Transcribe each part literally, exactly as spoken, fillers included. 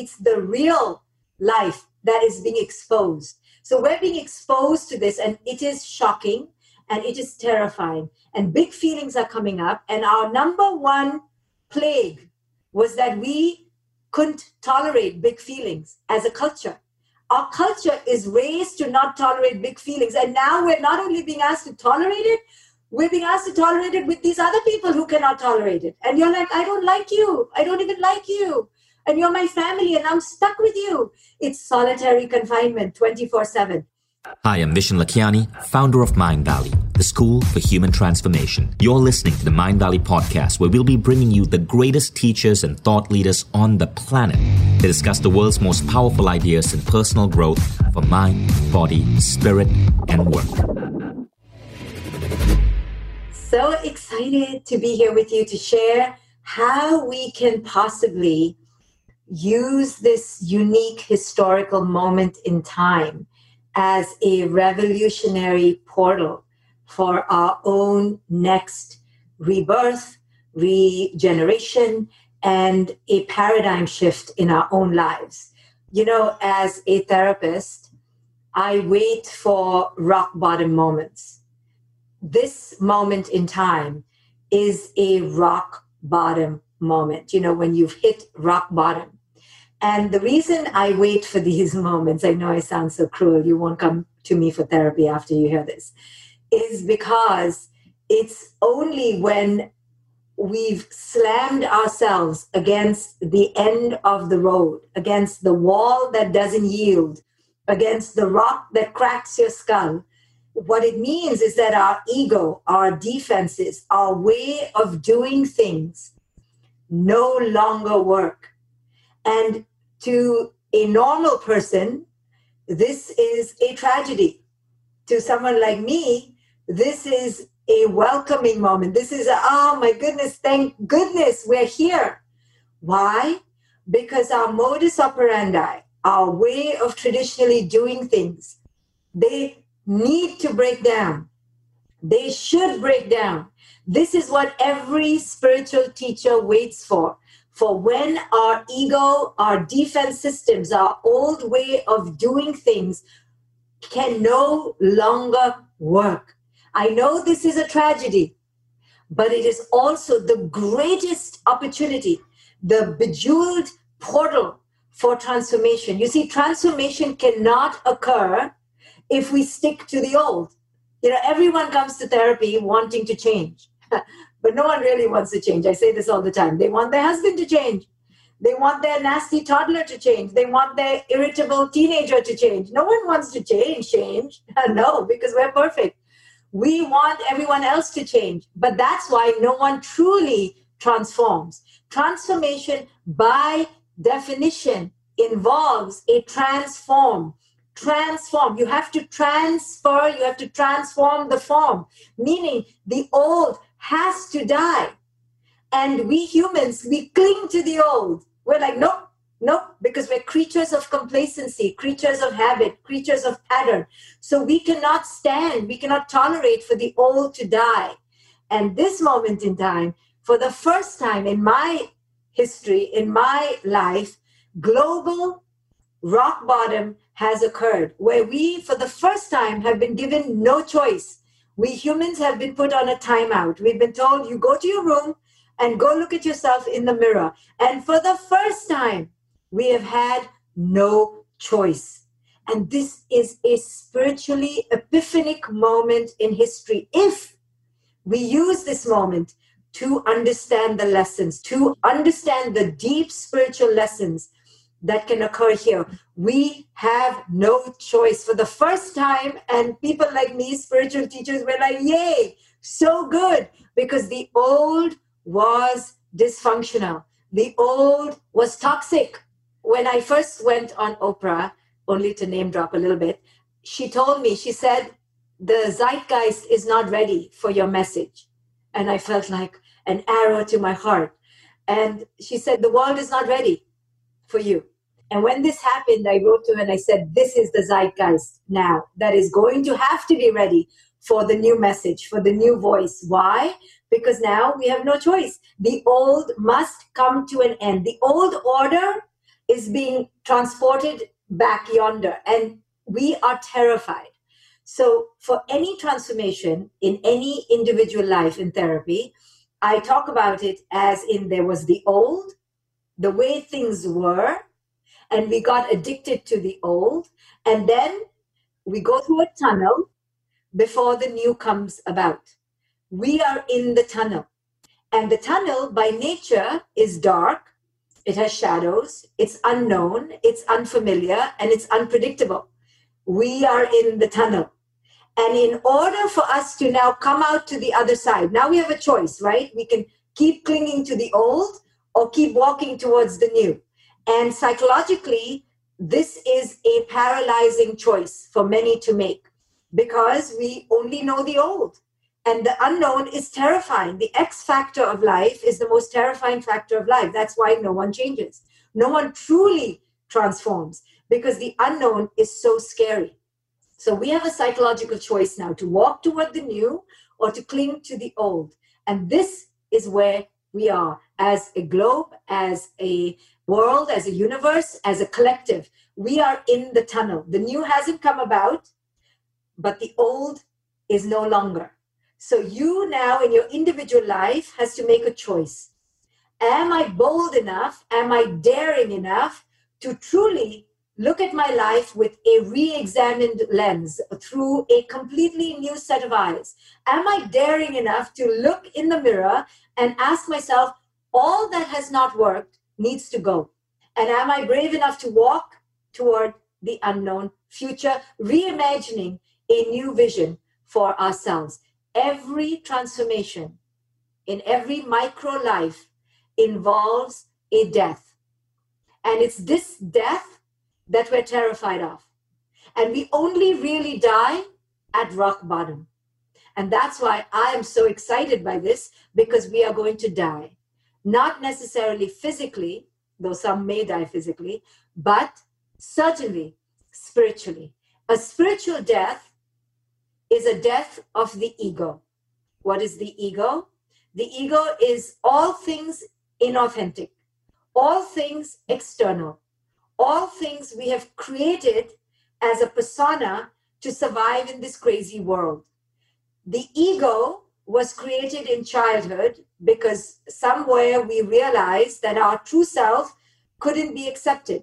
It's the real life that is being exposed. So we're being exposed to this, and it is shocking and it is terrifying. And big feelings are coming up. And our number one plague was that we couldn't tolerate big feelings as a culture. Our culture is raised to not tolerate big feelings. And now we're not only being asked to tolerate it, we're being asked to tolerate it with these other people who cannot tolerate it. And you're like, I don't like you. I don't even like you. And you're my family and I'm stuck with you. It's solitary confinement twenty-four seven. Hi, I'm Vishen Lakhiani, founder of Mindvalley, the school for human transformation. You're listening to the Mindvalley podcast, where we'll be bringing you the greatest teachers and thought leaders on the planet to discuss the world's most powerful ideas in personal growth for mind, body, spirit, and work. So excited to be here with you to share how we can possibly use this unique historical moment in time as a revolutionary portal for our own next rebirth, regeneration, and a paradigm shift in our own lives. You know, as a therapist, I wait for rock bottom moments. This moment in time is a rock bottom moment, you know, when you've hit rock bottom. And the reason I wait for these moments, I know I sound so cruel, you won't come to me for therapy after you hear this, is because it's only when we've slammed ourselves against the end of the road, against the wall that doesn't yield, against the rock that cracks your skull. What it means is that our ego, our defenses, our way of doing things no longer work. And to a normal person, this is a tragedy. To someone like me, this is a welcoming moment. This is, a, oh my goodness, thank goodness we're here. Why? Because our modus operandi, our way of traditionally doing things, they need to break down. They should break down. This is what every spiritual teacher waits for. For when our ego, our defense systems, our old way of doing things can no longer work. I know this is a tragedy, but it is also the greatest opportunity, the bejeweled portal for transformation. You see, transformation cannot occur if we stick to the old. You know, everyone comes to therapy wanting to change. But no one really wants to change. I say this all the time. They want their husband to change. They want their nasty toddler to change. They want their irritable teenager to change. No one wants to change, change. No, because we're perfect. We want everyone else to change. But that's why no one truly transforms. Transformation, by definition, involves a transform. Transform. You have to transfer. You have to transform the form. Meaning the old has to die. And we humans, we cling to the old. We're like, nope, nope, because we're creatures of complacency, creatures of habit, creatures of pattern. So we cannot stand, we cannot tolerate for the old to die. And this moment in time, for the first time in my history, in my life, global rock bottom has occurred, where we, for the first time, have been given no choice. We humans have been put on a timeout. We've been told, you go to your room and go look at yourself in the mirror. And for the first time, we have had no choice. And this is a spiritually epiphanic moment in history. If we use this moment to understand the lessons, to understand the deep spiritual lessons that can occur here. We have no choice for the first time. And people like me, spiritual teachers, were like, yay, so good. Because the old was dysfunctional. The old was toxic. When I first went on Oprah, only to name drop a little bit, she told me, she said, the zeitgeist is not ready for your message. And I felt like an arrow to my heart. And she said, the world is not ready for you. And when this happened, I wrote to her and I said, this is the zeitgeist now that is going to have to be ready for the new message, for the new voice. Why? Because now we have no choice. The old must come to an end. The old order is being transported back yonder, and we are terrified. So for any transformation in any individual life in therapy, I talk about it as in there was the old, the way things were, and we got addicted to the old, and then we go through a tunnel before the new comes about. We are in the tunnel, and the tunnel by nature is dark, it has shadows, it's unknown, it's unfamiliar, and it's unpredictable. We are in the tunnel. And in order for us to now come out to the other side, now we have a choice, right? We can keep clinging to the old or keep walking towards the new. And psychologically, this is a paralyzing choice for many to make because we only know the old. And the unknown is terrifying. The X factor of life is the most terrifying factor of life. That's why no one changes. No one truly transforms because the unknown is so scary. So we have a psychological choice now to walk toward the new or to cling to the old. And this is where we are as a globe, as a world, as a universe, as a collective. We are in the tunnel. The new hasn't come about, but the old is no longer. So you now in your individual life has to make a choice. Am I bold enough? Am I daring enough to truly look at my life with a re-examined lens through a completely new set of eyes? Am I daring enough to look in the mirror and ask myself, all that has not worked needs to go? And am I brave enough to walk toward the unknown future, reimagining a new vision for ourselves? Every transformation in every micro life involves a death. And it's this death that we're terrified of. And we only really die at rock bottom. And that's why I am so excited by this, because we are going to die. Not necessarily physically, though some may die physically, but certainly spiritually. A spiritual death is a death of the ego. What is the ego? The ego is all things inauthentic, all things external, all things we have created as a persona to survive in this crazy world. The ego was created in childhood because somewhere we realized that our true self couldn't be accepted.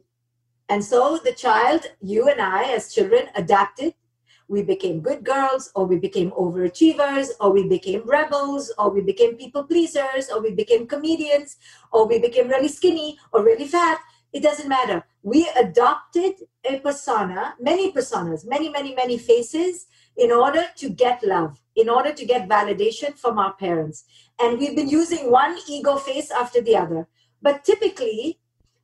And so the child, you and I as children, adapted. We became good girls, or we became overachievers, or we became rebels, or we became people pleasers, or we became comedians, or we became really skinny or really fat. It doesn't matter. We adopted a persona, many personas, many, many, many faces in order to get love, in order to get validation from our parents. And we've been using one ego face after the other. But typically,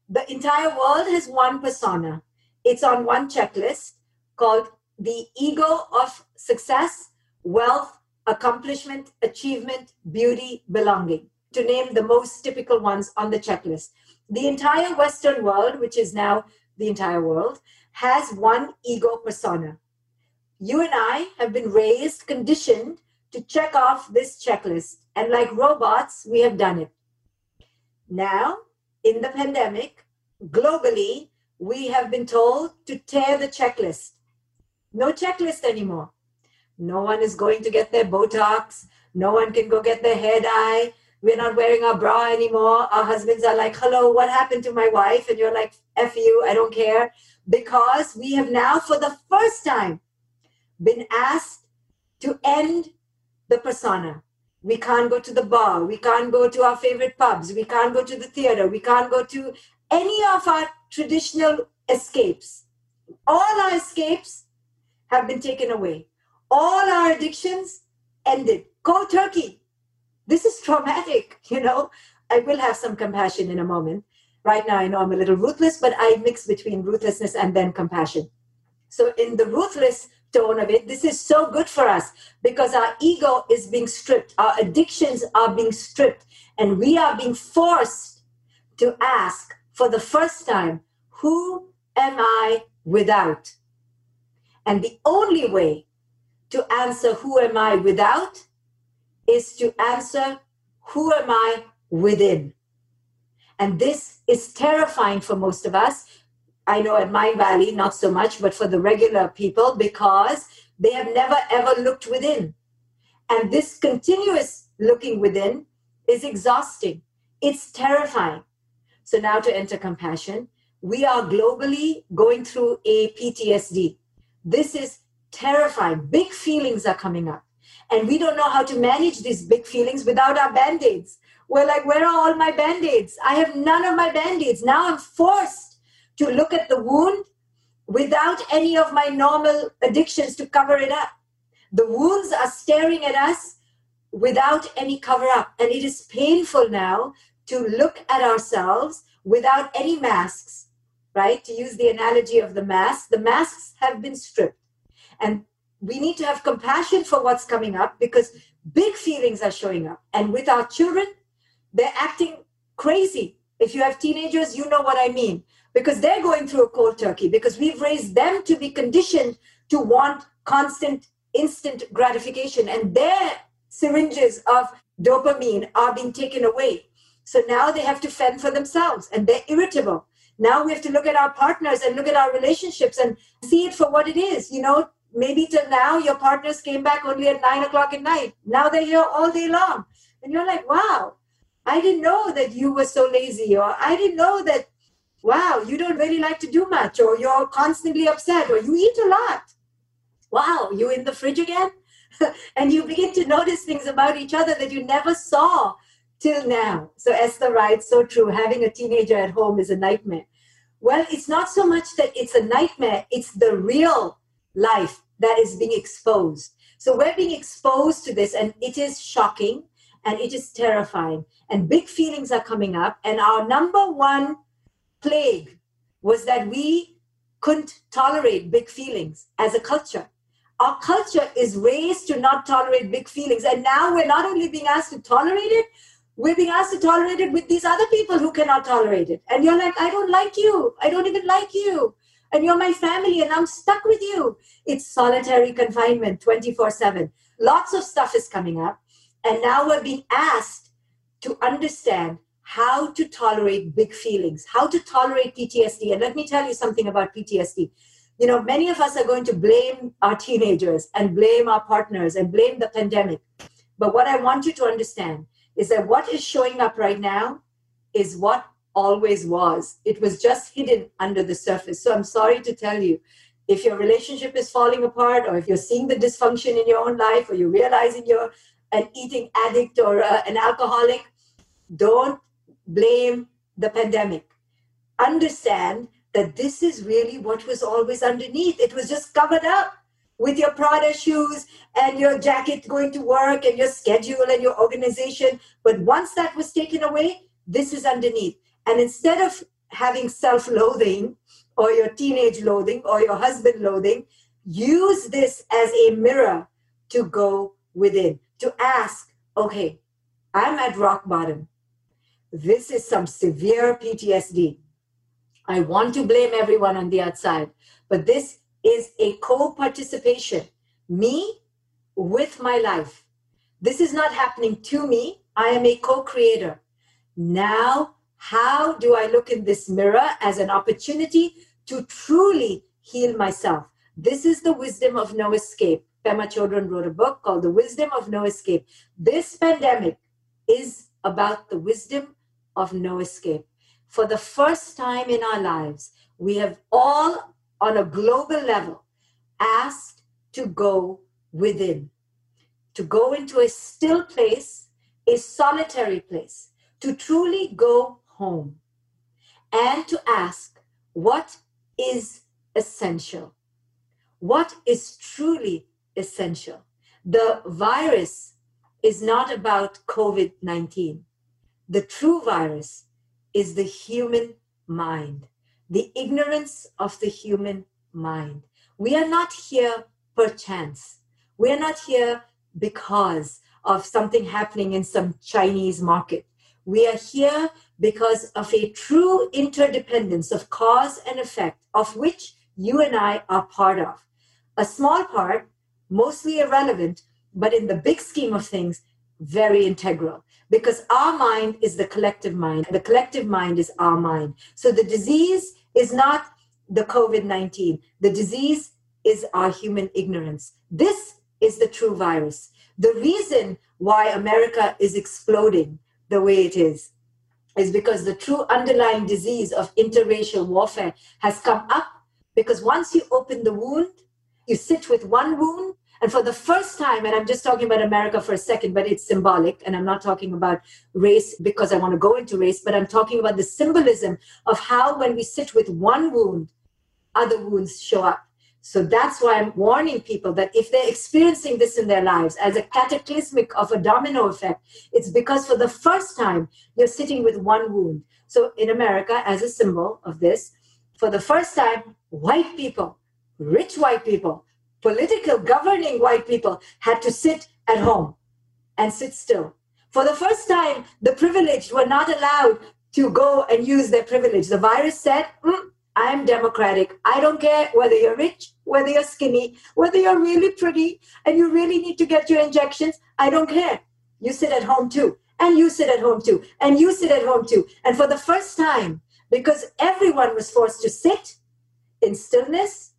the entire world has one persona. It's on one checklist called the ego of success, wealth, accomplishment, achievement, beauty, belonging, to name the most typical ones on the checklist. The entire Western world, which is now the entire world, has one ego persona. You and I have been raised, conditioned to check off this checklist. And like robots, we have done it. Now, in the pandemic, globally, we have been told to tear the checklist. No checklist anymore. No one is going to get their Botox. No one can go get their hair dye. We're not wearing our bra anymore. Our husbands are like, hello, what happened to my wife? And you're like, F you, I don't care. Because we have now, for the first time, been asked to end the persona. We can't go to the bar. We can't go to our favorite pubs. We can't go to the theater. We can't go to any of our traditional escapes. All our escapes have been taken away. All our addictions ended. Cold turkey. This is traumatic, you know. I will have some compassion in a moment. Right now I know I'm a little ruthless, but I mix between ruthlessness and then compassion. So in the ruthless tone of it, this is so good for us because our ego is being stripped. Our addictions are being stripped. And we are being forced to ask for the first time, who am I without? And the only way to answer who am I without is to answer who am I within. And this is terrifying for most of us. I know at Mindvalley, not so much, but for the regular people, because they have never, ever looked within. And this continuous looking within is exhausting. It's terrifying. So now to enter compassion, we are globally going through a P T S D. This is terrifying. Big feelings are coming up. And we don't know how to manage these big feelings without our Band-Aids. We're like, where are all my Band-Aids? I have none of my Band-Aids. Now I'm forced to look at the wound without any of my normal addictions to cover it up. The wounds are staring at us without any cover-up. And it is painful now to look at ourselves without any masks, right? To use the analogy of the mask, the masks have been stripped. And we need to have compassion for what's coming up, because big feelings are showing up. And with our children, they're acting crazy. If you have teenagers, you know what I mean, because they're going through a cold turkey, because we've raised them to be conditioned to want constant, instant gratification. And their syringes of dopamine are being taken away. So now they have to fend for themselves, and they're irritable. Now we have to look at our partners and look at our relationships and see it for what it is. You know, maybe till now your partners came back only at nine o'clock at night. Now they're here all day long. And you're like, wow, I didn't know that you were so lazy, or I didn't know that, wow, you don't really like to do much, or you're constantly upset, or you eat a lot. Wow, you in the fridge again? And you begin to notice things about each other that you never saw till now. So Esther writes, so true, having a teenager at home is a nightmare. Well, it's not so much that it's a nightmare, it's the real life that is being exposed. So we're being exposed to this, and it is shocking, and it is terrifying, and big feelings are coming up. And our number one plague was that we couldn't tolerate big feelings as a culture. Our culture is raised to not tolerate big feelings, and now we're not only being asked to tolerate it, we're being asked to tolerate it with these other people who cannot tolerate it. And you're like, I don't like you. I don't even like you. And you're my family, and I'm stuck with you. It's solitary confinement, twenty-four seven. Lots of stuff is coming up. And now we're being asked to understand how to tolerate big feelings, how to tolerate P T S D. And let me tell you something about P T S D. You know, many of us are going to blame our teenagers and blame our partners and blame the pandemic. But what I want you to understand is that what is showing up right now is what always was. It was just hidden under the surface. So I'm sorry to tell you, if your relationship is falling apart, or if you're seeing the dysfunction in your own life, or you're realizing you're an eating addict or uh, an alcoholic, don't blame the pandemic. Understand that this is really what was always underneath. It was just covered up with your Prada shoes and your jacket going to work and your schedule and your organization. But once that was taken away, this is underneath. And instead of having self-loathing or your teenage loathing or your husband loathing, use this as a mirror to go within, to ask, okay, I'm at rock bottom. This is some severe P T S D. I want to blame everyone on the outside, but this is a co-participation, me with my life. This is not happening to me. I am a co-creator. Now, how do I look in this mirror as an opportunity to truly heal myself? This is the wisdom of no escape. Pema Chodron wrote a book called The Wisdom of No Escape. This pandemic is about the wisdom of no escape. For the first time in our lives, we have all, on a global level, asked to go within, to go into a still place, a solitary place, to truly go home, and to ask what is essential, what is truly essential. The virus is not about COVID nineteen. The true virus is the human mind. The ignorance of the human mind. We are not here perchance. We are not here because of something happening in some Chinese market. We are here because of a true interdependence of cause and effect, of which you and I are part of. A small part, mostly irrelevant, but in the big scheme of things, very integral, because our mind is the collective mind. The collective mind is our mind. So the disease is not the COVID nineteen. The disease is our human ignorance. This is the true virus. The reason why America is exploding the way it is is because the true underlying disease of interracial warfare has come up, because once you open the wound, you sit with one wound, and for the first time, and I'm just talking about America for a second, but it's symbolic, and I'm not talking about race because I want to go into race, but I'm talking about the symbolism of how when we sit with one wound, other wounds show up. So that's why I'm warning people that if they're experiencing this in their lives as a cataclysmic of a domino effect, it's because for the first time you're sitting with one wound. So in America, as a symbol of this, for the first time, white people, rich white people, political governing white people had to sit at home and sit still. For the first time, the privileged were not allowed to go and use their privilege. The virus said, mm, I'm democratic. I don't care whether you're rich, whether you're skinny, whether you're really pretty, and you really need to get your injections. I don't care. You sit at home too, and you sit at home too, and you sit at home too. And for the first time, because everyone was forced to sit in stillness,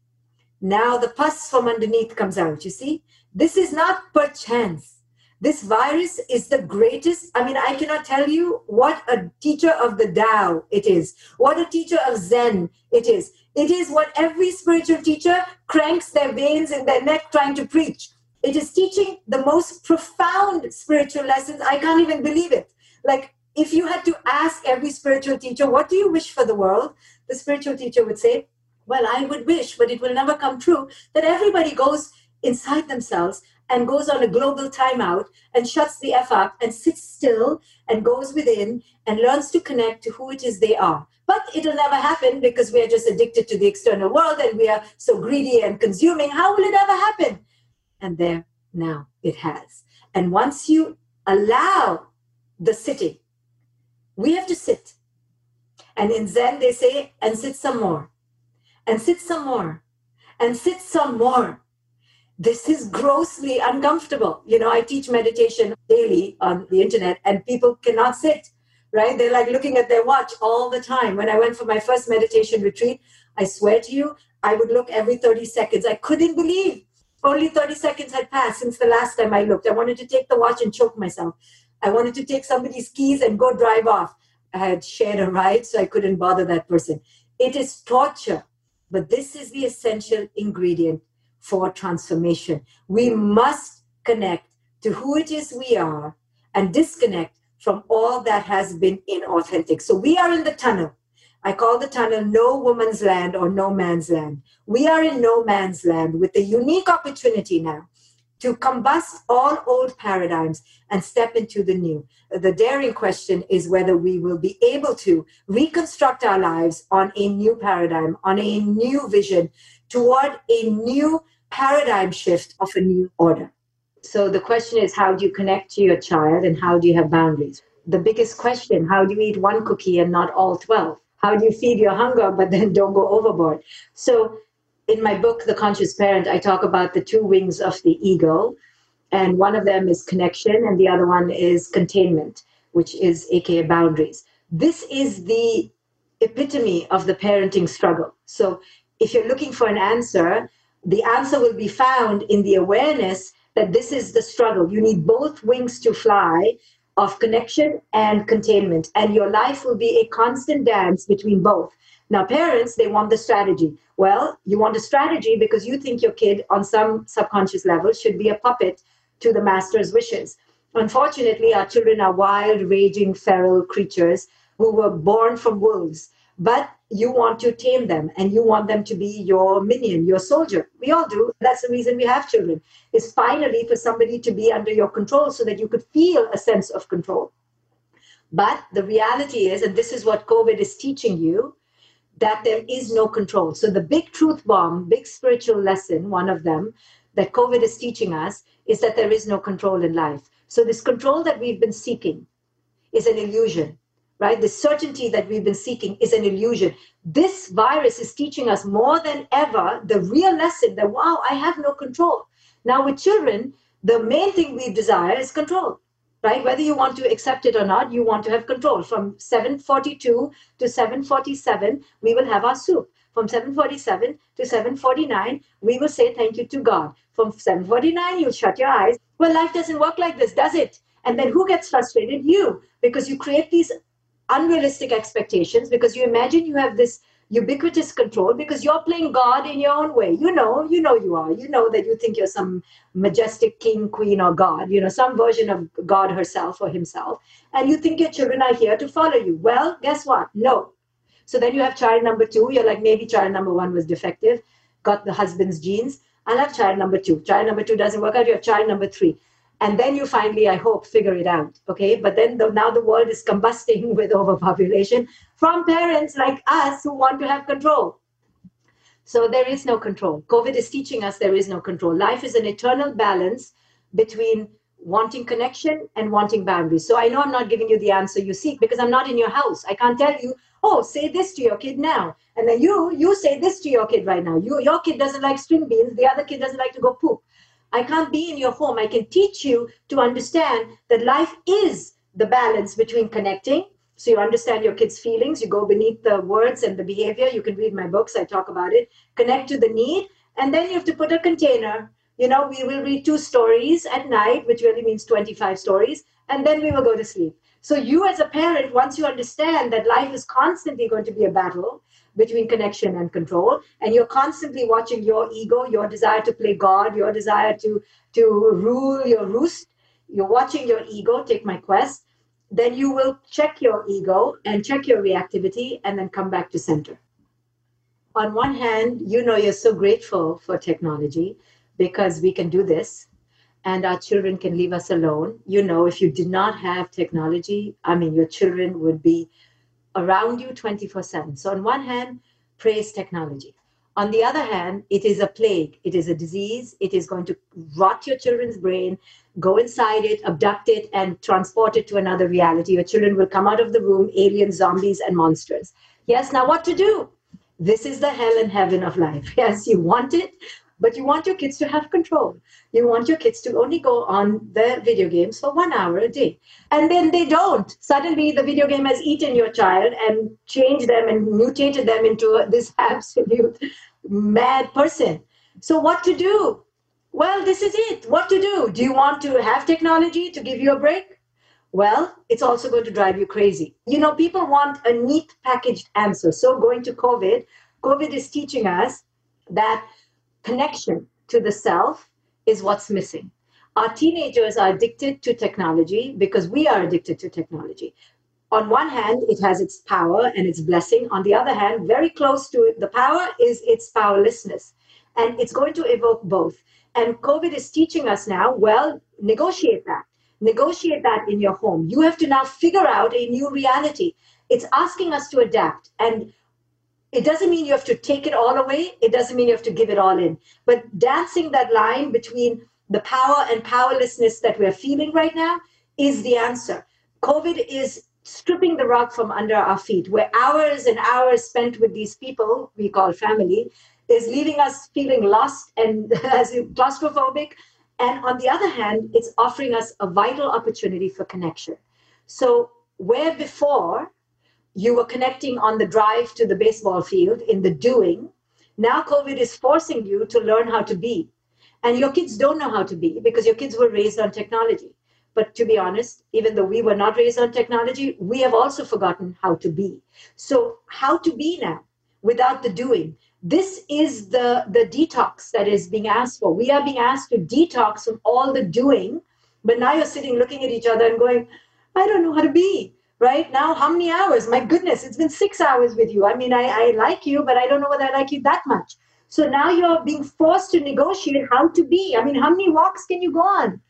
now the pus from underneath comes out, you see? This is not perchance. This virus is the greatest. I mean, I cannot tell you what a teacher of the Tao it is, what a teacher of Zen it is. It is what every spiritual teacher cranks their veins in their neck trying to preach. It is teaching the most profound spiritual lessons. I can't even believe it. Like, if you had to ask every spiritual teacher, what do you wish for the world? The spiritual teacher would say, well, I would wish, but it will never come true, that everybody goes inside themselves and goes on a global timeout and shuts the F up and sits still and goes within and learns to connect to who it is they are. But it'll never happen because we are just addicted to the external world and we are so greedy and consuming. How will it ever happen? And there, now it has. And once you allow the sitting, we have to sit. And in Zen they say, and sit some more, and sit some more, and sit some more. This is grossly uncomfortable. You know, I teach meditation daily on the internet and people cannot sit, right? They're like looking at their watch all the time. When I went for my first meditation retreat, I swear to you, I would look every thirty seconds. I couldn't believe only thirty seconds had passed since the last time I looked. I wanted to take the watch and choke myself. I wanted to take somebody's keys and go drive off. I had shared a ride, so I couldn't bother that person. It is torture, but this is the essential ingredient for transformation. We must connect to who it is we are and disconnect from all that has been inauthentic. So we are in the tunnel. I call the tunnel no woman's land or no man's land. We are in no man's land with a unique opportunity now to combust all old paradigms and step into the new. The daring question is whether we will be able to reconstruct our lives on a new paradigm, on a new vision, toward a new paradigm shift of a new order. So the question is, how do you connect to your child and how do you have boundaries? The biggest question, how do you eat one cookie and not all twelve? How do you feed your hunger but then don't go overboard? So in my book, The Conscious Parent, I talk about the two wings of the ego, and one of them is connection and the other one is containment, which is aka boundaries. This is the epitome of the parenting struggle. So if you're looking for an answer, the answer will be found in the awareness that this is the struggle. You need both wings to fly, of connection and containment, and your life will be a constant dance between both. Now, parents, they want the strategy. Well, you want a strategy because you think your kid on some subconscious level should be a puppet to the master's wishes. Unfortunately, our children are wild, raging, feral creatures who were born from wolves, but you want to tame them and you want them to be your minion, your soldier. We all do. That's the reason we have children, is finally for somebody to be under your control so that you could feel a sense of control. But the reality is, and this is what COVID is teaching you, that there is no control. So the big truth bomb, big spiritual lesson, one of them that COVID is teaching us, is that there is no control in life. So this control that we've been seeking is an illusion. Right? The certainty that we've been seeking is an illusion. This virus is teaching us more than ever the real lesson that, wow, I have no control. Now with children, the main thing we desire is control. right? Whether you want to accept it or not, you want to have control. From seven forty-two to seven forty-seven, we will have our soup. From seven forty-seven to seven forty-nine, we will say thank you to God. From seven forty-nine, you shut your eyes. Well, life doesn't work like this, does it? And then who gets frustrated? You, because you create these unrealistic expectations, because you imagine you have this ubiquitous control, because you're playing God in your own way. You know, you know you are. You know that you think you're some majestic king, queen, or God, you know, some version of God herself or himself. And you think your children are here to follow you. Well, guess what? No. So then you have child number two. You're like, maybe child number one was defective, got the husband's genes. I'll have child number two. Child number two doesn't work out. You have child number three. And then you finally, I hope, figure it out, okay? But then the, now the world is combusting with overpopulation from parents like us who want to have control. So there is no control. COVID is teaching us there is no control. Life is an eternal balance between wanting connection and wanting boundaries. So I know I'm not giving you the answer you seek because I'm not in your house. I can't tell you, oh, say this to your kid now. And then you you say this to your kid right now. You, your kid doesn't like string beans. The other kid doesn't like to go poop. I can't be in your home. I can teach you to understand that life is the balance between connecting. So you understand your kids' feelings. You go beneath the words and the behavior. You can read my books. I talk about it. Connect to the need. And then you have to put a container. You know, we will read two stories at night, which really means twenty-five stories. And then we will go to sleep. So you as a parent, once you understand that life is constantly going to be a battle between connection and control, and you're constantly watching your ego, your desire to play God, your desire to, to rule your roost, you're watching your ego take my quest, then you will check your ego and check your reactivity and then come back to center. On one hand, you know you're so grateful for technology because we can do this and our children can leave us alone. You know, if you did not have technology, I mean, your children would be around you twenty-four seven. So on one hand, praise technology. On the other hand, it is a plague. It is a disease. It is going to rot your children's brain, go inside it, abduct it, and transport it to another reality. Your children will come out of the room, aliens, zombies, and monsters. Yes, now what to do? This is the hell and heaven of life. Yes, you want it, but you want your kids to have control. You want your kids to only go on their video games for one hour a day. And then they don't. Suddenly the video game has eaten your child and changed them and mutated them into this absolute mad person. So what to do? Well, this is it. What to do? Do you want to have technology to give you a break? Well, it's also going to drive you crazy. You know, people want a neat packaged answer. So going to COVID, COVID is teaching us that connection to the self is what's missing. Our teenagers are addicted to technology because we are addicted to technology. On one hand, it has its power and its blessing. On the other hand, very close to it, the power is its powerlessness. And it's going to evoke both. And COVID is teaching us now, well, negotiate that. Negotiate that in your home. You have to now figure out a new reality. It's asking us to adapt. And it doesn't mean you have to take it all away. It doesn't mean you have to give it all in. But dancing that line between the power and powerlessness that we're feeling right now is the answer. COVID is stripping the rug from under our feet, where hours and hours spent with these people we call family is leaving us feeling lost and claustrophobic. And on the other hand, it's offering us a vital opportunity for connection. So where before, you were connecting on the drive to the baseball field in the doing. Now COVID is forcing you to learn how to be. And your kids don't know how to be because your kids were raised on technology. But to be honest, even though we were not raised on technology, we have also forgotten how to be. So how to be now without the doing? This is the, the detox that is being asked for. We are being asked to detox from all the doing. But now you're sitting looking at each other and going, I don't know how to be. Right now, how many hours? My goodness, it's been six hours with you. I mean, I, I like you, but I don't know whether I like you that much. So now you're being forced to negotiate how to be. I mean, how many walks can you go on?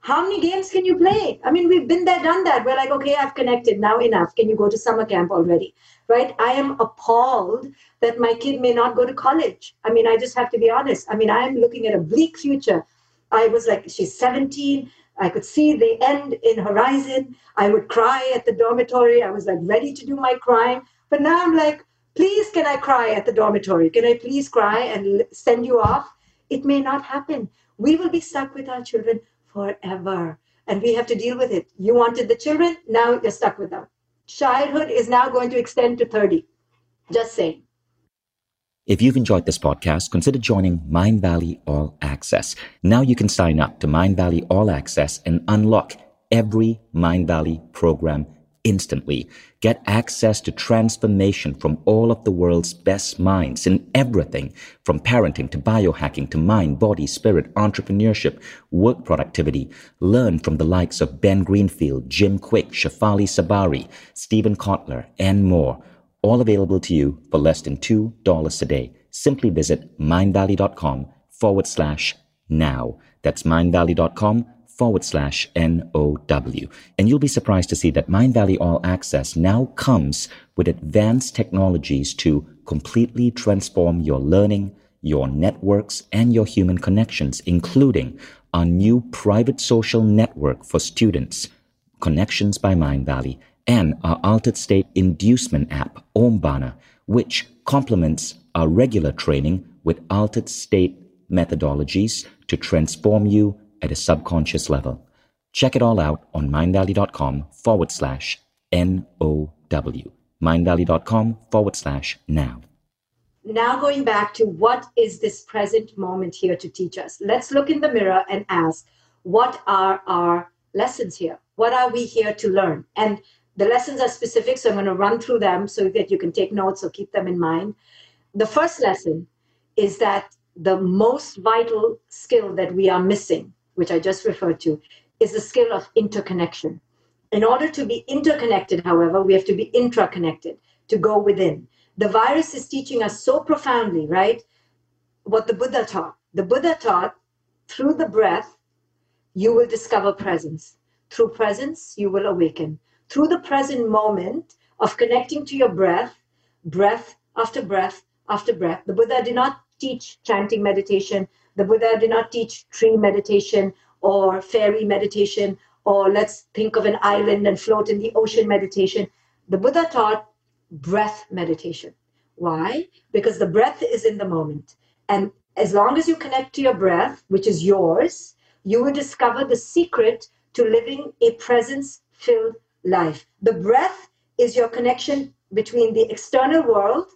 How many games can you play? I mean, we've been there, done that. We're like, okay, I've connected now enough. Can you go to summer camp already? Right? I am appalled that my kid may not go to college. I mean, I just have to be honest. I mean, I'm looking at a bleak future. I was like, she's seventeen. I could see the end in horizon. I would cry at the dormitory. I was like ready to do my crying. But now I'm like, please, can I cry at the dormitory? Can I please cry and send you off? It may not happen. We will be stuck with our children forever. and we have to deal with it. You wanted the children, now you're stuck with them. Childhood is now going to extend to thirty. Just saying. If you've enjoyed this podcast, consider joining Mindvalley All Access. Now you can sign up to Mindvalley All Access and unlock every Mindvalley program instantly. Get access to transformation from all of the world's best minds in everything from parenting to biohacking to mind, body, spirit, entrepreneurship, work productivity. Learn from the likes of Ben Greenfield, Jim Kwik, Shefali Tsabary, Stephen Kotler, and more. All available to you for less than two dollars a day. Simply visit mindvalley.com forward slash now. That's mindvalley.com forward slash N O W. And you'll be surprised to see that Mindvalley All Access now comes with advanced technologies to completely transform your learning, your networks, and your human connections, including our new private social network for students, Connections by Mindvalley, and our altered state inducement app, Ombana, which complements our regular training with altered state methodologies to transform you at a subconscious level. Check it all out on mindvalley.com forward slash N O W. mindvalley.com forward slash now. Now going back to what is this present moment here to teach us? Let's look in the mirror and ask, what are our lessons here? What are we here to learn? And the lessons are specific, so I'm going to run through them so that you can take notes or keep them in mind. The first lesson is that the most vital skill that we are missing, which I just referred to, is the skill of interconnection. In order to be interconnected, however, we have to be intraconnected, to go within. The virus is teaching us so profoundly, right? What the Buddha taught. The Buddha taught, through the breath, you will discover presence. Through presence, you will awaken. Through the present moment of connecting to your breath, breath after breath after breath. The Buddha did not teach chanting meditation. The Buddha did not teach tree meditation or fairy meditation or let's think of an island and float in the ocean meditation. The Buddha taught breath meditation. Why? Because the breath is in the moment. And as long as you connect to your breath, which is yours, you will discover the secret to living a presence-filled life. The breath is your connection between the external world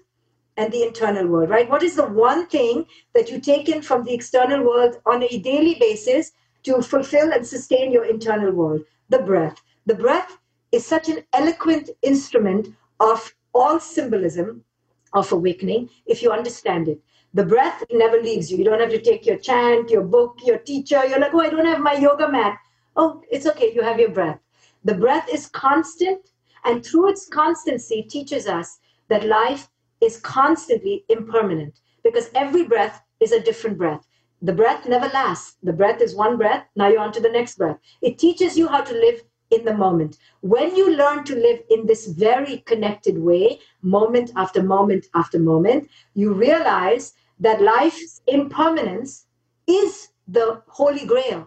and the internal world, right? What is the one thing that you take in from the external world on a daily basis to fulfill and sustain your internal world? The breath. The breath is such an eloquent instrument of all symbolism of awakening, if you understand it. The breath never leaves you. You don't have to take your chant, your book, your teacher. You're like, oh, I don't have my yoga mat. Oh, it's okay, you have your breath. The breath is constant, and through its constancy teaches us that life is constantly impermanent because every breath is a different breath. The breath never lasts. The breath is one breath. Now you're on to the next breath. It teaches you how to live in the moment. When you learn to live in this very connected way, moment after moment after moment, you realize that life's impermanence is the holy grail.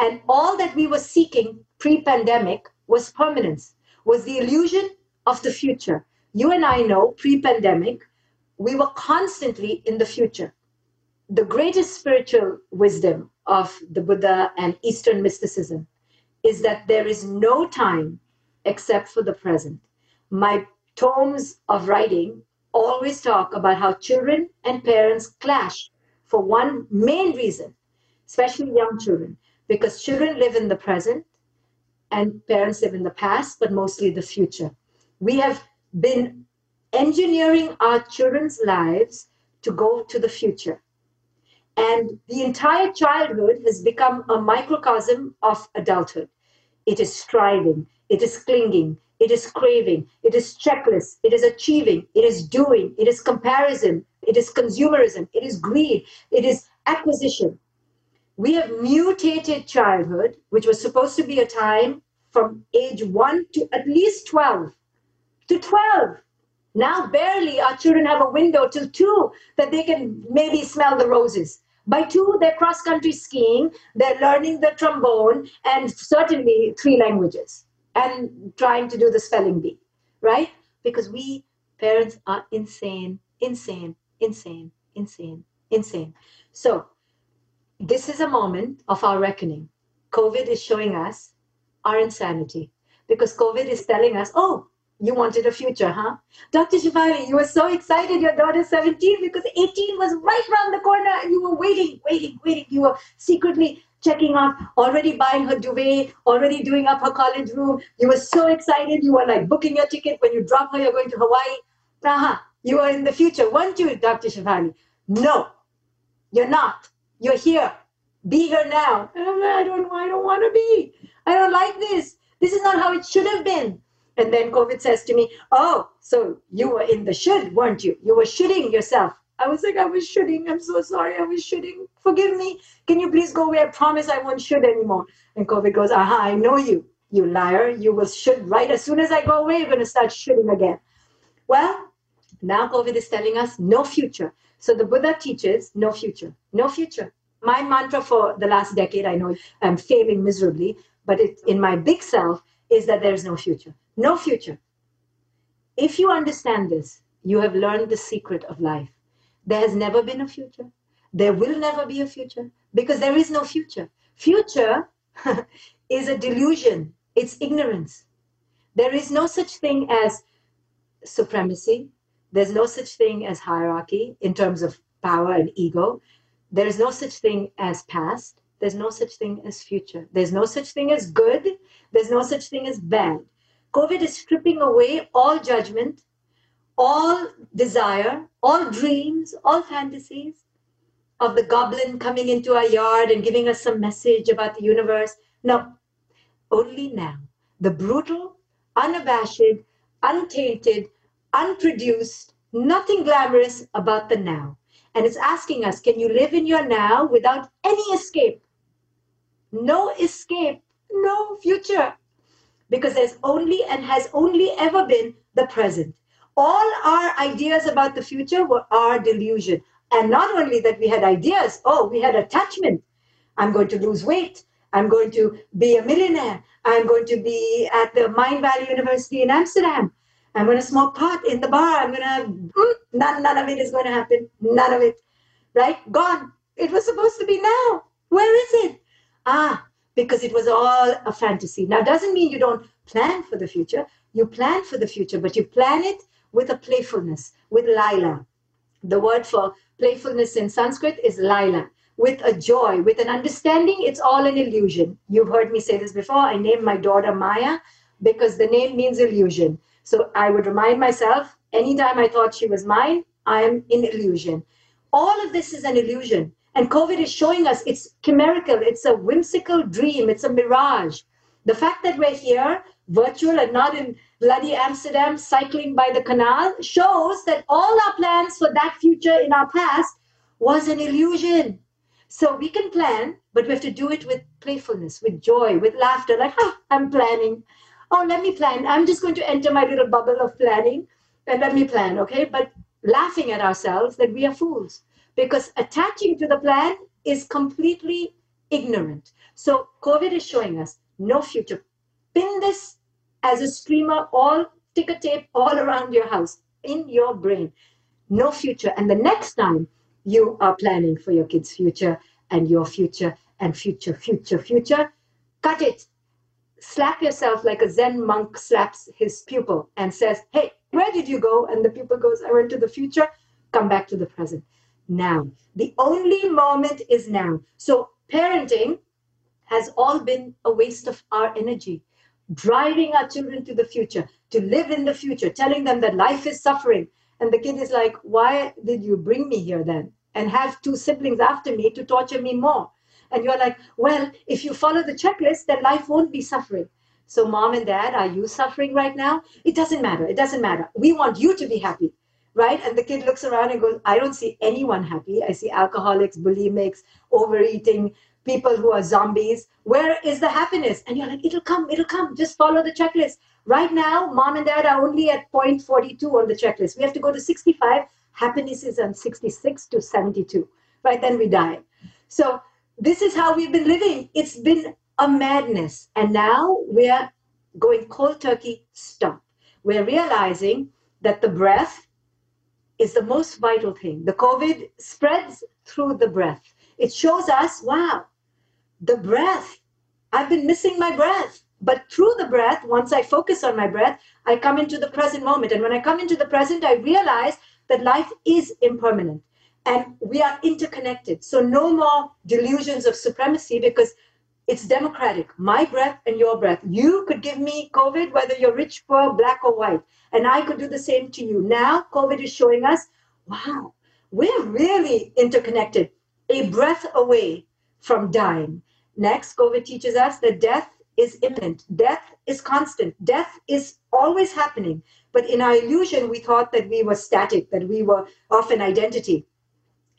And all that we were seeking pre-pandemic was permanence, was the illusion of the future. You and I know, pre-pandemic, we were constantly in the future. The greatest spiritual wisdom of the Buddha and Eastern mysticism is that there is no time except for the present. My tomes of writing always talk about how children and parents clash for one main reason, especially young children, because children live in the present and parents live in the past, but mostly the future. We have been engineering our children's lives to go to the future. And the entire childhood has become a microcosm of adulthood. It is striving, it is clinging, it is craving, it is checklists, it is achieving, it is doing, it is comparison, it is consumerism, it is greed, it is acquisition. We have mutated childhood, which was supposed to be a time from age one to at least twelve. To twelve. Now barely our children have a window till two that they can maybe smell the roses. By two, they're cross-country skiing, they're learning the trombone, and certainly three languages, and trying to do the spelling bee, right? Because we parents are insane, insane, insane, insane, insane. So this is a moment of our reckoning. COVID is showing us our insanity, because COVID is telling us, oh, you wanted a future, huh? Doctor Shefali, you were so excited your daughter's seventeen because eighteen was right around the corner and you were waiting, waiting, waiting. You were secretly checking off, already buying her duvet, already doing up her college room. You were so excited. You were like booking your ticket. When you drop her, you're going to Hawaii. Praha, you are in the future, weren't you, Doctor Shefali? No, you're not. You're here. Be here now. I don't, I don't want to be. I don't like this. This is not how it should have been. And then COVID says to me, oh, so you were in the should, weren't you? You were shoulding yourself. I was like, I was shoulding. I'm so sorry. I was shoulding. Forgive me. Can you please go away? I promise I won't should anymore. And COVID goes, aha, I know you. You liar. You will should right. As soon as I go away, you're going to start shoulding again. Well, now COVID is telling us no future. So the Buddha teaches no future, no future. My mantra for the last decade, I know I'm failing miserably, but it, in my big self, is that there is no future. No future. If you understand this, you have learned the secret of life. There has never been a future. There will never be a future because there is no future. Future is a delusion. It's ignorance. There is no such thing as supremacy. There's no such thing as hierarchy in terms of power and ego. There is no such thing as past. There's no such thing as future. There's no such thing as good. There's no such thing as bad. COVID is stripping away all judgment, all desire, all dreams, all fantasies of the goblin coming into our yard and giving us some message about the universe. No, only now. The brutal, unabashed, untainted, unproduced, nothing glamorous about the now. And it's asking us, can you live in your now without any escape? No escape, no future. Because there's only and has only ever been the present. All our ideas about the future were our delusion. And not only that we had ideas, oh, we had attachment. I'm going to lose weight. I'm going to be a millionaire. I'm going to be at the Mindvalley University in Amsterdam. I'm going to smoke pot in the bar. I'm going to have, mm, none, none of it is going to happen. None of it, right? Gone. It was supposed to be now. Where is it? Ah. Because it was all a fantasy. Now, it doesn't mean you don't plan for the future. You plan for the future, but you plan it with a playfulness, with Lila. The word for playfulness in Sanskrit is Lila, with a joy, with an understanding it's all an illusion. You've heard me say this before. I named my daughter Maya because the name means illusion. So I would remind myself, anytime I thought she was mine, I am in illusion. All of this is an illusion. And COVID is showing us it's chimerical, it's a whimsical dream, it's a mirage. The fact that we're here, virtual and not in bloody Amsterdam, cycling by the canal, shows that all our plans for that future in our past was an illusion. So we can plan, but we have to do it with playfulness, with joy, with laughter, like, oh, I'm planning. Oh, let me plan. I'm just going to enter my little bubble of planning and let me plan, okay? But laughing at ourselves that we are fools. Because attaching to the plan is completely ignorant. So COVID is showing us no future. Pin this as a streamer, all ticker tape all around your house, in your brain. No future. And the next time you are planning for your kids' future and your future and future, future, future, cut it. Slap yourself like a Zen monk slaps his pupil and says, hey, where did you go? And the pupil goes, I went to the future. Come back to the present. Now. The only moment is now. So parenting has all been a waste of our energy. Driving our children to the future, to live in the future, telling them that life is suffering. And the kid is like, why did you bring me here then? And have two siblings after me to torture me more. And you're like, well, if you follow the checklist, then life won't be suffering. So mom and dad, are you suffering right now? It doesn't matter. It doesn't matter. We want you to be happy. Right? And the kid looks around and goes, I don't see anyone happy. I see alcoholics, bulimics, overeating, people who are zombies. Where is the happiness? And you're like, it'll come, it'll come. Just follow the checklist. Right now, mom and dad are only at point forty-two on the checklist. We have to go to sixty-five. Happiness is on sixty-six to seventy-two. Right? Then we die. So this is how we've been living. It's been a madness. And now we're going cold turkey, stop. We're realizing that the breath is the most vital thing. The COVID spreads through the breath. It shows us, wow, the breath I've been missing my breath. But through the breath, once I focus on my breath, I come into the present moment. And when I come into the present, I realize that life is impermanent and we are interconnected. So no more delusions of supremacy, because it's democratic, my breath and your breath. You could give me COVID, whether you're rich, poor, black or white, and I could do the same to you. Now COVID is showing us, wow, we're really interconnected, a breath away from dying. Next, COVID teaches us that death is imminent, death is constant, death is always happening. But in our illusion, we thought that we were static, that we were of an identity.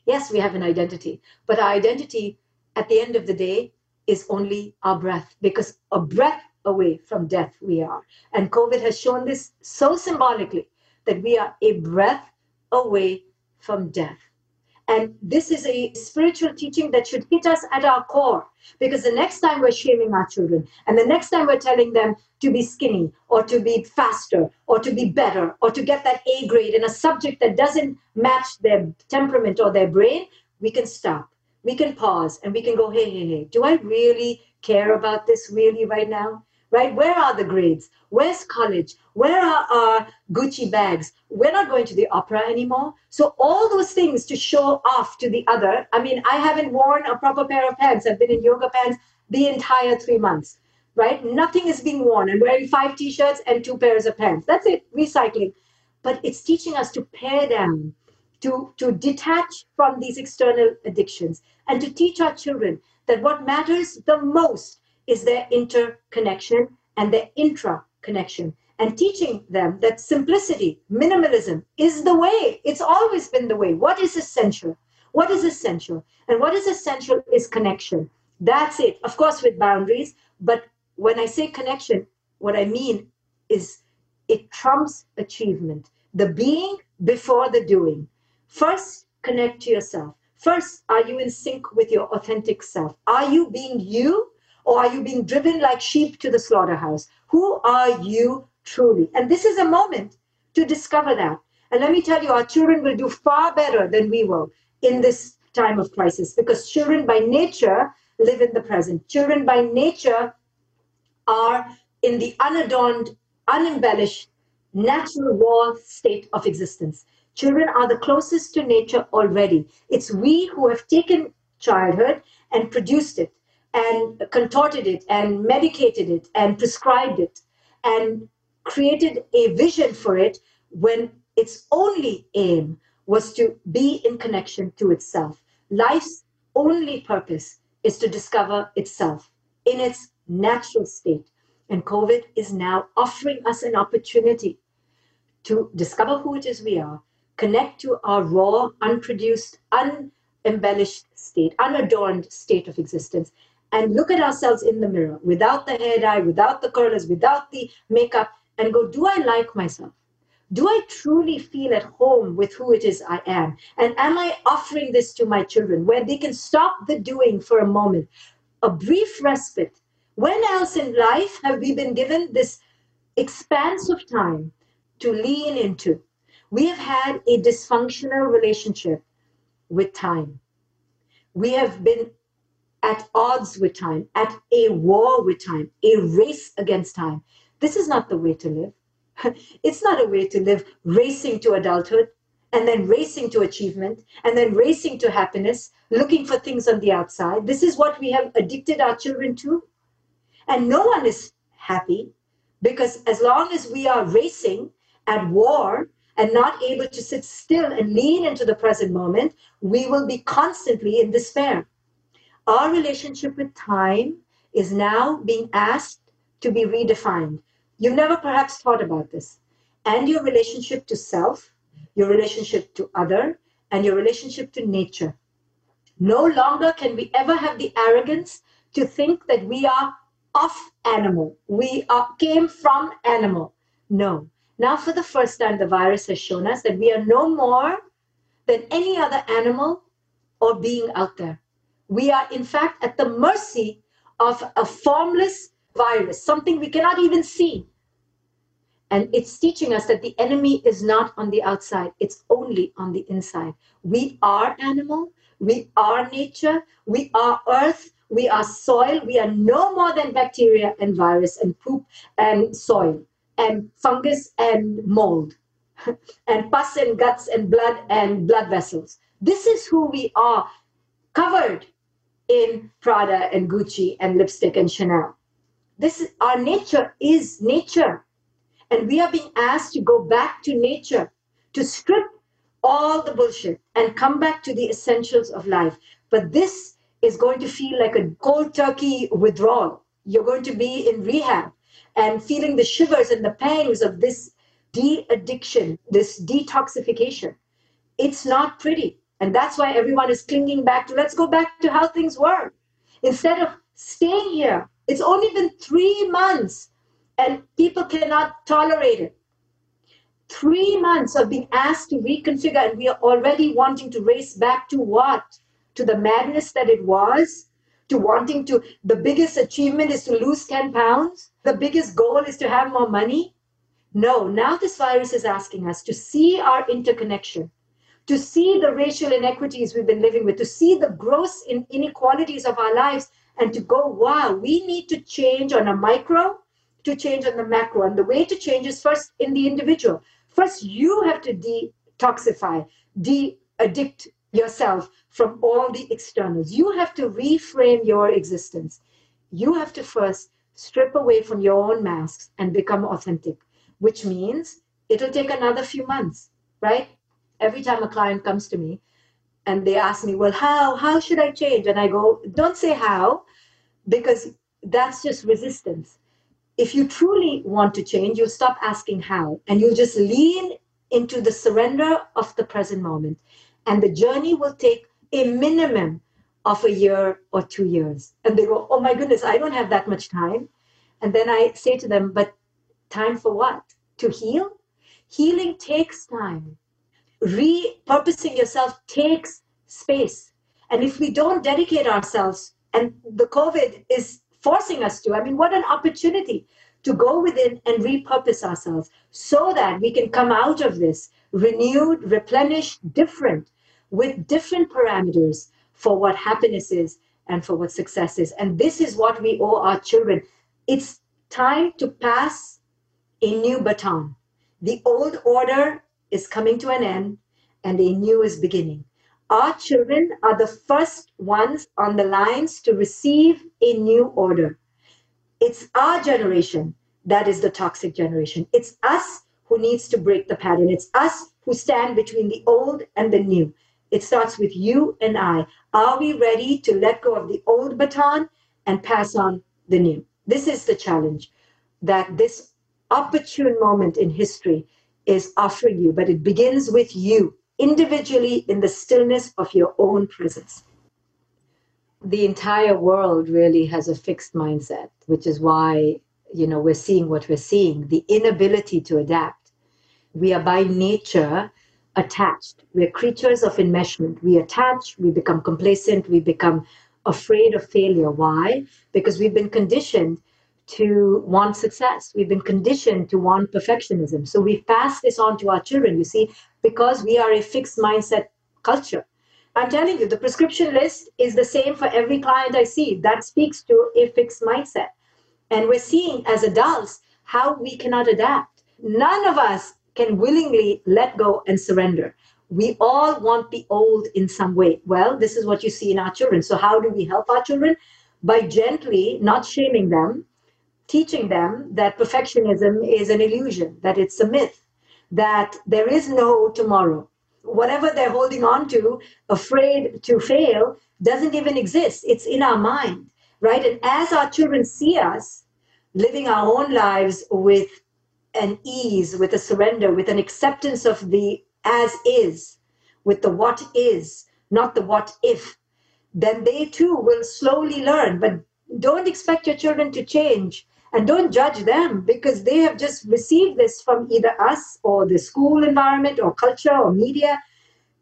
Yes, we have an identity, but our identity at the end of the day is only our breath, because a breath away from death we are. And COVID has shown this so symbolically, that we are a breath away from death. And this is a spiritual teaching that should hit us at our core, because the next time we're shaming our children, and the next time we're telling them to be skinny or to be faster or to be better or to get that A grade in a subject that doesn't match their temperament or their brain, we can stop. We can pause and we can go, hey, hey, hey, do I really care about this really right now? Right? Where are the grades? Where's college? Where are our Gucci bags? We're not going to the opera anymore. So all those things to show off to the other. I mean, I haven't worn a proper pair of pants. I've been in yoga pants the entire three months, right? Nothing is being worn. I'm wearing five t-shirts and two pairs of pants. That's it, recycling. But it's teaching us to pare down, to, to detach from these external addictions, and to teach our children that what matters the most is their interconnection and their intra-connection, and teaching them that simplicity, minimalism is the way. It's always been the way. What is essential? What is essential? And what is essential is connection. That's it. Of course, with boundaries, but when I say connection, what I mean is it trumps achievement. The being before the doing. First, connect to yourself. First, are you in sync with your authentic self? Are you being you? Or are you being driven like sheep to the slaughterhouse? Who are you truly? And this is a moment to discover that. And let me tell you, our children will do far better than we will in this time of crisis, because children by nature live in the present. Children by nature are in the unadorned, unembellished, natural raw state of existence. Children are the closest to nature already. It's we who have taken childhood and produced it, and contorted it, and medicated it, and prescribed it, and created a vision for it when its only aim was to be in connection to itself. Life's only purpose is to discover itself in its natural state. And COVID is now offering us an opportunity to discover who it is we are, connect to our raw, unproduced, unembellished state, unadorned state of existence, and look at ourselves in the mirror, without the hair dye, without the curlers, without the makeup, and go, do I like myself? Do I truly feel at home with who it is I am? And am I offering this to my children, where they can stop the doing for a moment? A brief respite. When else in life have we been given this expanse of time to lean into? We have had a dysfunctional relationship with time. We have been at odds with time, at a war with time, a race against time. This is not the way to live. It's not a way to live racing to adulthood, and then racing to achievement, and then racing to happiness, looking for things on the outside. This is what we have addicted our children to. And no one is happy, because as long as we are racing at war and not able to sit still and lean into the present moment, we will be constantly in despair. Our relationship with time is now being asked to be redefined. You've never perhaps thought about this. And your relationship to self, your relationship to other, and your relationship to nature. No longer can we ever have the arrogance to think that we are of animal. We are, came from animal. No. Now for the first time, the virus has shown us that we are no more than any other animal or being out there. We are, in fact, at the mercy of a formless virus, something we cannot even see. And it's teaching us that the enemy is not on the outside. It's only on the inside. We are animal. We are nature. We are earth. We are soil. We are no more than bacteria and virus and poop and soil and fungus and mold and pus and guts and blood and blood vessels. This is who we are, covered in Prada and Gucci and lipstick and Chanel. This is, our nature is nature. And we are being asked to go back to nature, to strip all the bullshit and come back to the essentials of life. But this is going to feel like a cold turkey withdrawal. You're going to be in rehab and feeling the shivers and the pangs of this de-addiction, this detoxification. It's not pretty. And that's why everyone is clinging back to, let's go back to how things were. Instead of staying here, it's only been three months and people cannot tolerate it. Three months of being asked to reconfigure, and we are already wanting to race back to what? To the madness that it was, to wanting to, the biggest achievement is to lose ten pounds. The biggest goal is to have more money. No, now this virus is asking us to see our interconnection, to see the racial inequities we've been living with, to see the gross inequalities of our lives, and to go, wow, we need to change on a micro, to change on the macro. And the way to change is first in the individual. First, you have to detoxify, de-addict yourself from all the externals. You have to reframe your existence. You have to first strip away from your own masks and become authentic, which means it'll take another few months, right? Every time a client comes to me and they ask me, well, how, how should I change? And I go, don't say how, because that's just resistance. If you truly want to change, you'll stop asking how, and you'll just lean into the surrender of the present moment. And the journey will take a minimum of a year or two years. And they go, oh my goodness, I don't have that much time. And then I say to them, but time for what? To heal? Healing takes time. Repurposing yourself takes space. And if we don't dedicate ourselves, and the COVID is forcing us to, I mean, what an opportunity to go within and repurpose ourselves so that we can come out of this renewed, replenished, different, with different parameters for what happiness is and for what success is. And this is what we owe our children. It's time to pass a new baton. The old order is coming to an end and a new is beginning. Our children are the first ones on the lines to receive a new order. It's our generation that is the toxic generation. It's us who needs to break the pattern. It's us who stand between the old and the new. It starts with you and I. Are we ready to let go of the old baton and pass on the new? This is the challenge that this opportune moment in history is offering you, but it begins with you individually in the stillness of your own presence. The entire world really has a fixed mindset, which is why, you know, we're seeing what we're seeing, the inability to adapt. We are by nature attached. We're creatures of enmeshment. We attach, we become complacent, we become afraid of failure. Why? Because we've been conditioned to want success. We've been conditioned to want perfectionism. So we've passed this on to our children, you see, because we are a fixed mindset culture. I'm telling you, the prescription list is the same for every client I see. That speaks to a fixed mindset. And we're seeing as adults how we cannot adapt. None of us can willingly let go and surrender. We all want the old in some way. Well, this is what you see in our children. So how do we help our children? By gently, not shaming them, teaching them that perfectionism is an illusion, that it's a myth, that there is no tomorrow. Whatever they're holding on to, afraid to fail, doesn't even exist. It's in our mind. Right? And as our children see us living our own lives with an ease, with a surrender, with an acceptance of the as is, with the what is, not the what if, then they too will slowly learn. But don't expect your children to change, and don't judge them, because they have just received this from either us or the school environment or culture or media.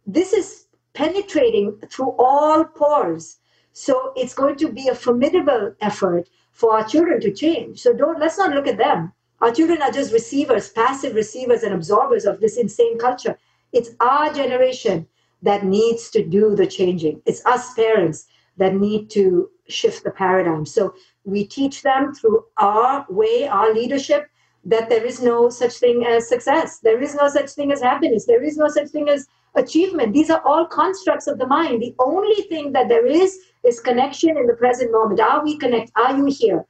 This is penetrating through all pores. So it's going to be a formidable effort for our children to change. So don't, let's not look at them. Our children are just receivers, passive receivers and absorbers of this insane culture. It's our generation that needs to do the changing. It's us parents that need to shift the paradigm. So we teach them through our way, our leadership, that there is no such thing as success. There is no such thing as happiness. There is no such thing as achievement. These are all constructs of the mind. The only thing that there is is connection in the present moment. Are we connected? Are you here?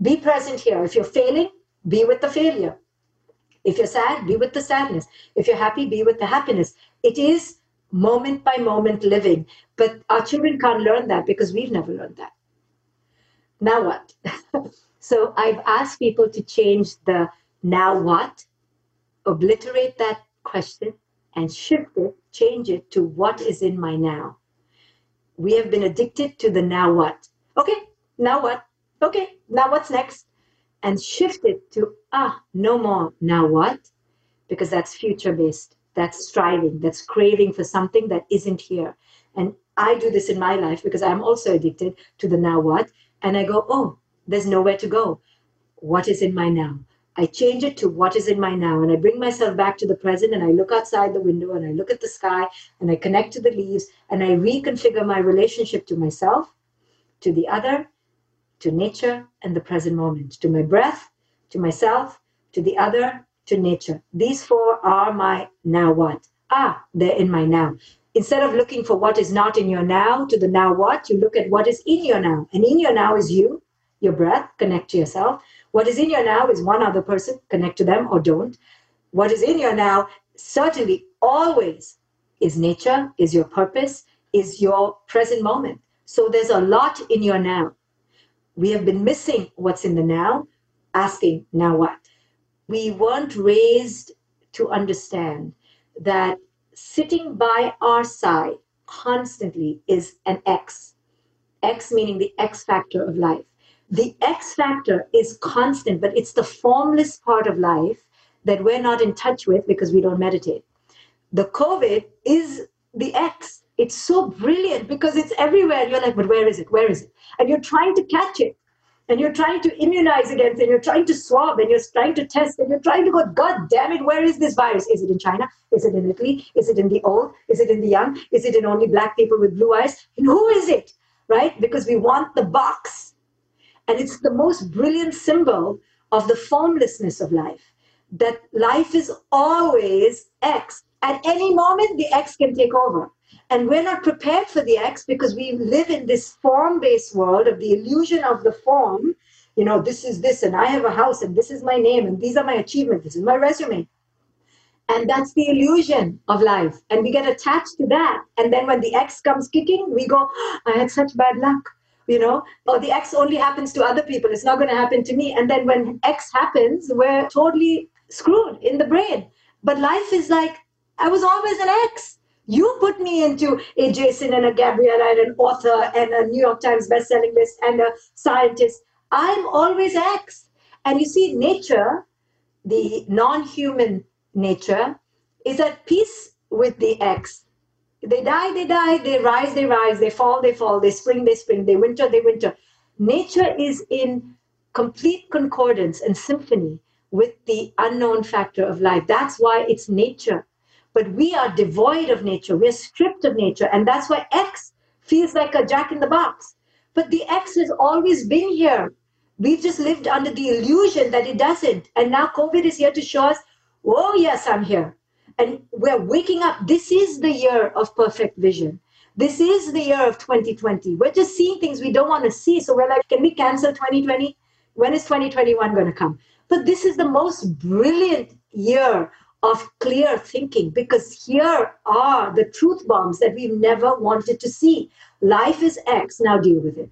Be present here. If you're failing, be with the failure. If you're sad, be with the sadness. If you're happy, be with the happiness. It is moment by moment living. But our children can't learn that because we've never learned that. Now what? So I've asked people to change the now what, obliterate that question and shift it, change it to what is in my now. We have been addicted to the now what. Okay, now what? Okay, now what's next? And shift it to, ah, no more now what? Because that's future-based, that's striving, that's craving for something that isn't here. And I do this in my life because I'm also addicted to the now what. And I go, oh, there's nowhere to go. What is in my now? I change it to what is in my now. And I bring myself back to the present and I look outside the window and I look at the sky and I connect to the leaves and I reconfigure my relationship to myself, to the other, to nature and the present moment, to my breath, to myself, to the other, to nature. These four are my now what. Ah, they're in my now. Instead of looking for what is not in your now to the now what, you look at what is in your now. And in your now is you, your breath, connect to yourself. What is in your now is one other person, connect to them or don't. What is in your now certainly always is nature, is your purpose, is your present moment. So there's a lot in your now. We have been missing what's in the now, asking, now what? We weren't raised to understand that sitting by our side constantly is an X. X meaning the X factor of life. The X factor is constant, but it's the formless part of life that we're not in touch with because we don't meditate. The COVID is the X. It's so brilliant because it's everywhere. And you're like, but where is it? Where is it? And you're trying to catch it. And you're trying to immunize against it. And you're trying to swab. And you're trying to test. And you're trying to go, God damn it, where is this virus? Is it in China? Is it in Italy? Is it in the old? Is it in the young? Is it in only black people with blue eyes? And who is it? Right? Because we want the box. And it's the most brilliant symbol of the formlessness of life. That life is always X. At any moment, the X can take over. And we're not prepared for the X because we live in this form-based world of the illusion of the form. You know, this is this, and I have a house, and this is my name, and these are my achievements, this is my resume. And that's the illusion of life. And we get attached to that. And then when the X comes kicking, we go, oh, I had such bad luck, you know. Or the X only happens to other people. It's not going to happen to me. And then when X happens, we're totally screwed in the brain. But life is like, I was always an X. You put me into a Jason and a Gabriella and an author and a New York Times bestselling list and a scientist. I'm always X. And you see, nature, the non-human nature, is at peace with the X. They die, they die, they rise, they rise, they fall, they fall, they spring, they spring, they winter, they winter. Nature is in complete concordance and symphony with the unknown factor of life. That's why it's nature. But we are devoid of nature. We're stripped of nature. And that's why X feels like a jack in the box. But the X has always been here. We've just lived under the illusion that it doesn't. And now COVID is here to show us, oh, yes, I'm here. And we're waking up. This is the year of perfect vision. This is the year of twenty twenty. We're just seeing things we don't want to see. So we're like, can we cancel twenty twenty? When is twenty twenty-one going to come? But this is the most brilliant year of clear thinking, because here are the truth bombs that we've never wanted to see. Life is X, now deal with it.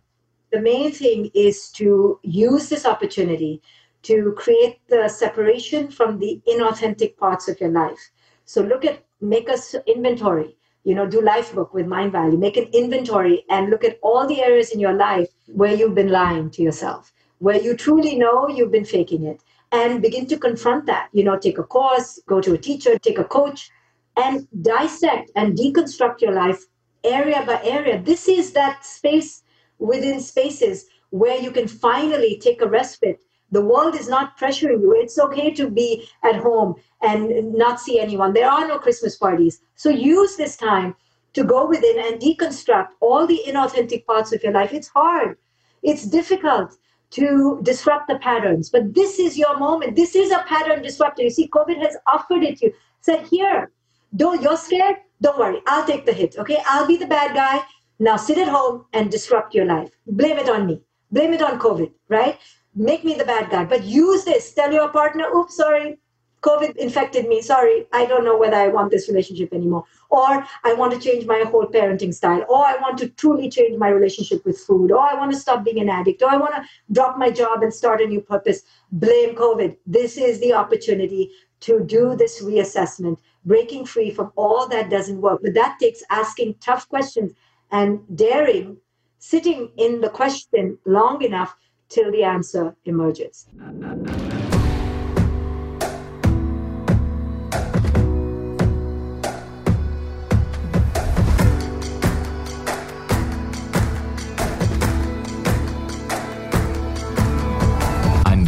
The main thing is to use this opportunity to create the separation from the inauthentic parts of your life. So look at, make us inventory, you know, do Lifebook with Mindvalley, make an inventory and look at all the areas in your life where you've been lying to yourself, where you truly know you've been faking it. And begin to confront that, you know, take a course, go to a teacher, take a coach, and dissect and deconstruct your life area by area. This is that space within spaces where you can finally take a respite The world is not pressuring you. It's okay to be at home and not see anyone. There are no Christmas parties. So use this time to go within and deconstruct all the inauthentic parts of your life. It's hard. It's difficult to disrupt the patterns. But this is your moment. This is a pattern disruptor. You see, COVID has offered it to you. Said, here, though you're scared, don't worry. I'll take the hit, okay? I'll be the bad guy. Now sit at home and disrupt your life. Blame it on me. Blame it on COVID, right? Make me the bad guy. But use this. Tell your partner, oops, sorry, COVID infected me. Sorry, I don't know whether I want this relationship anymore. Or I want to change my whole parenting style. Or I want to truly change my relationship with food. Or I want to stop being an addict. Or I want to drop my job and start a new purpose. Blame COVID. This is the opportunity to do this reassessment, breaking free from all that doesn't work. But that takes asking tough questions and daring, sitting in the question long enough till the answer emerges. I'm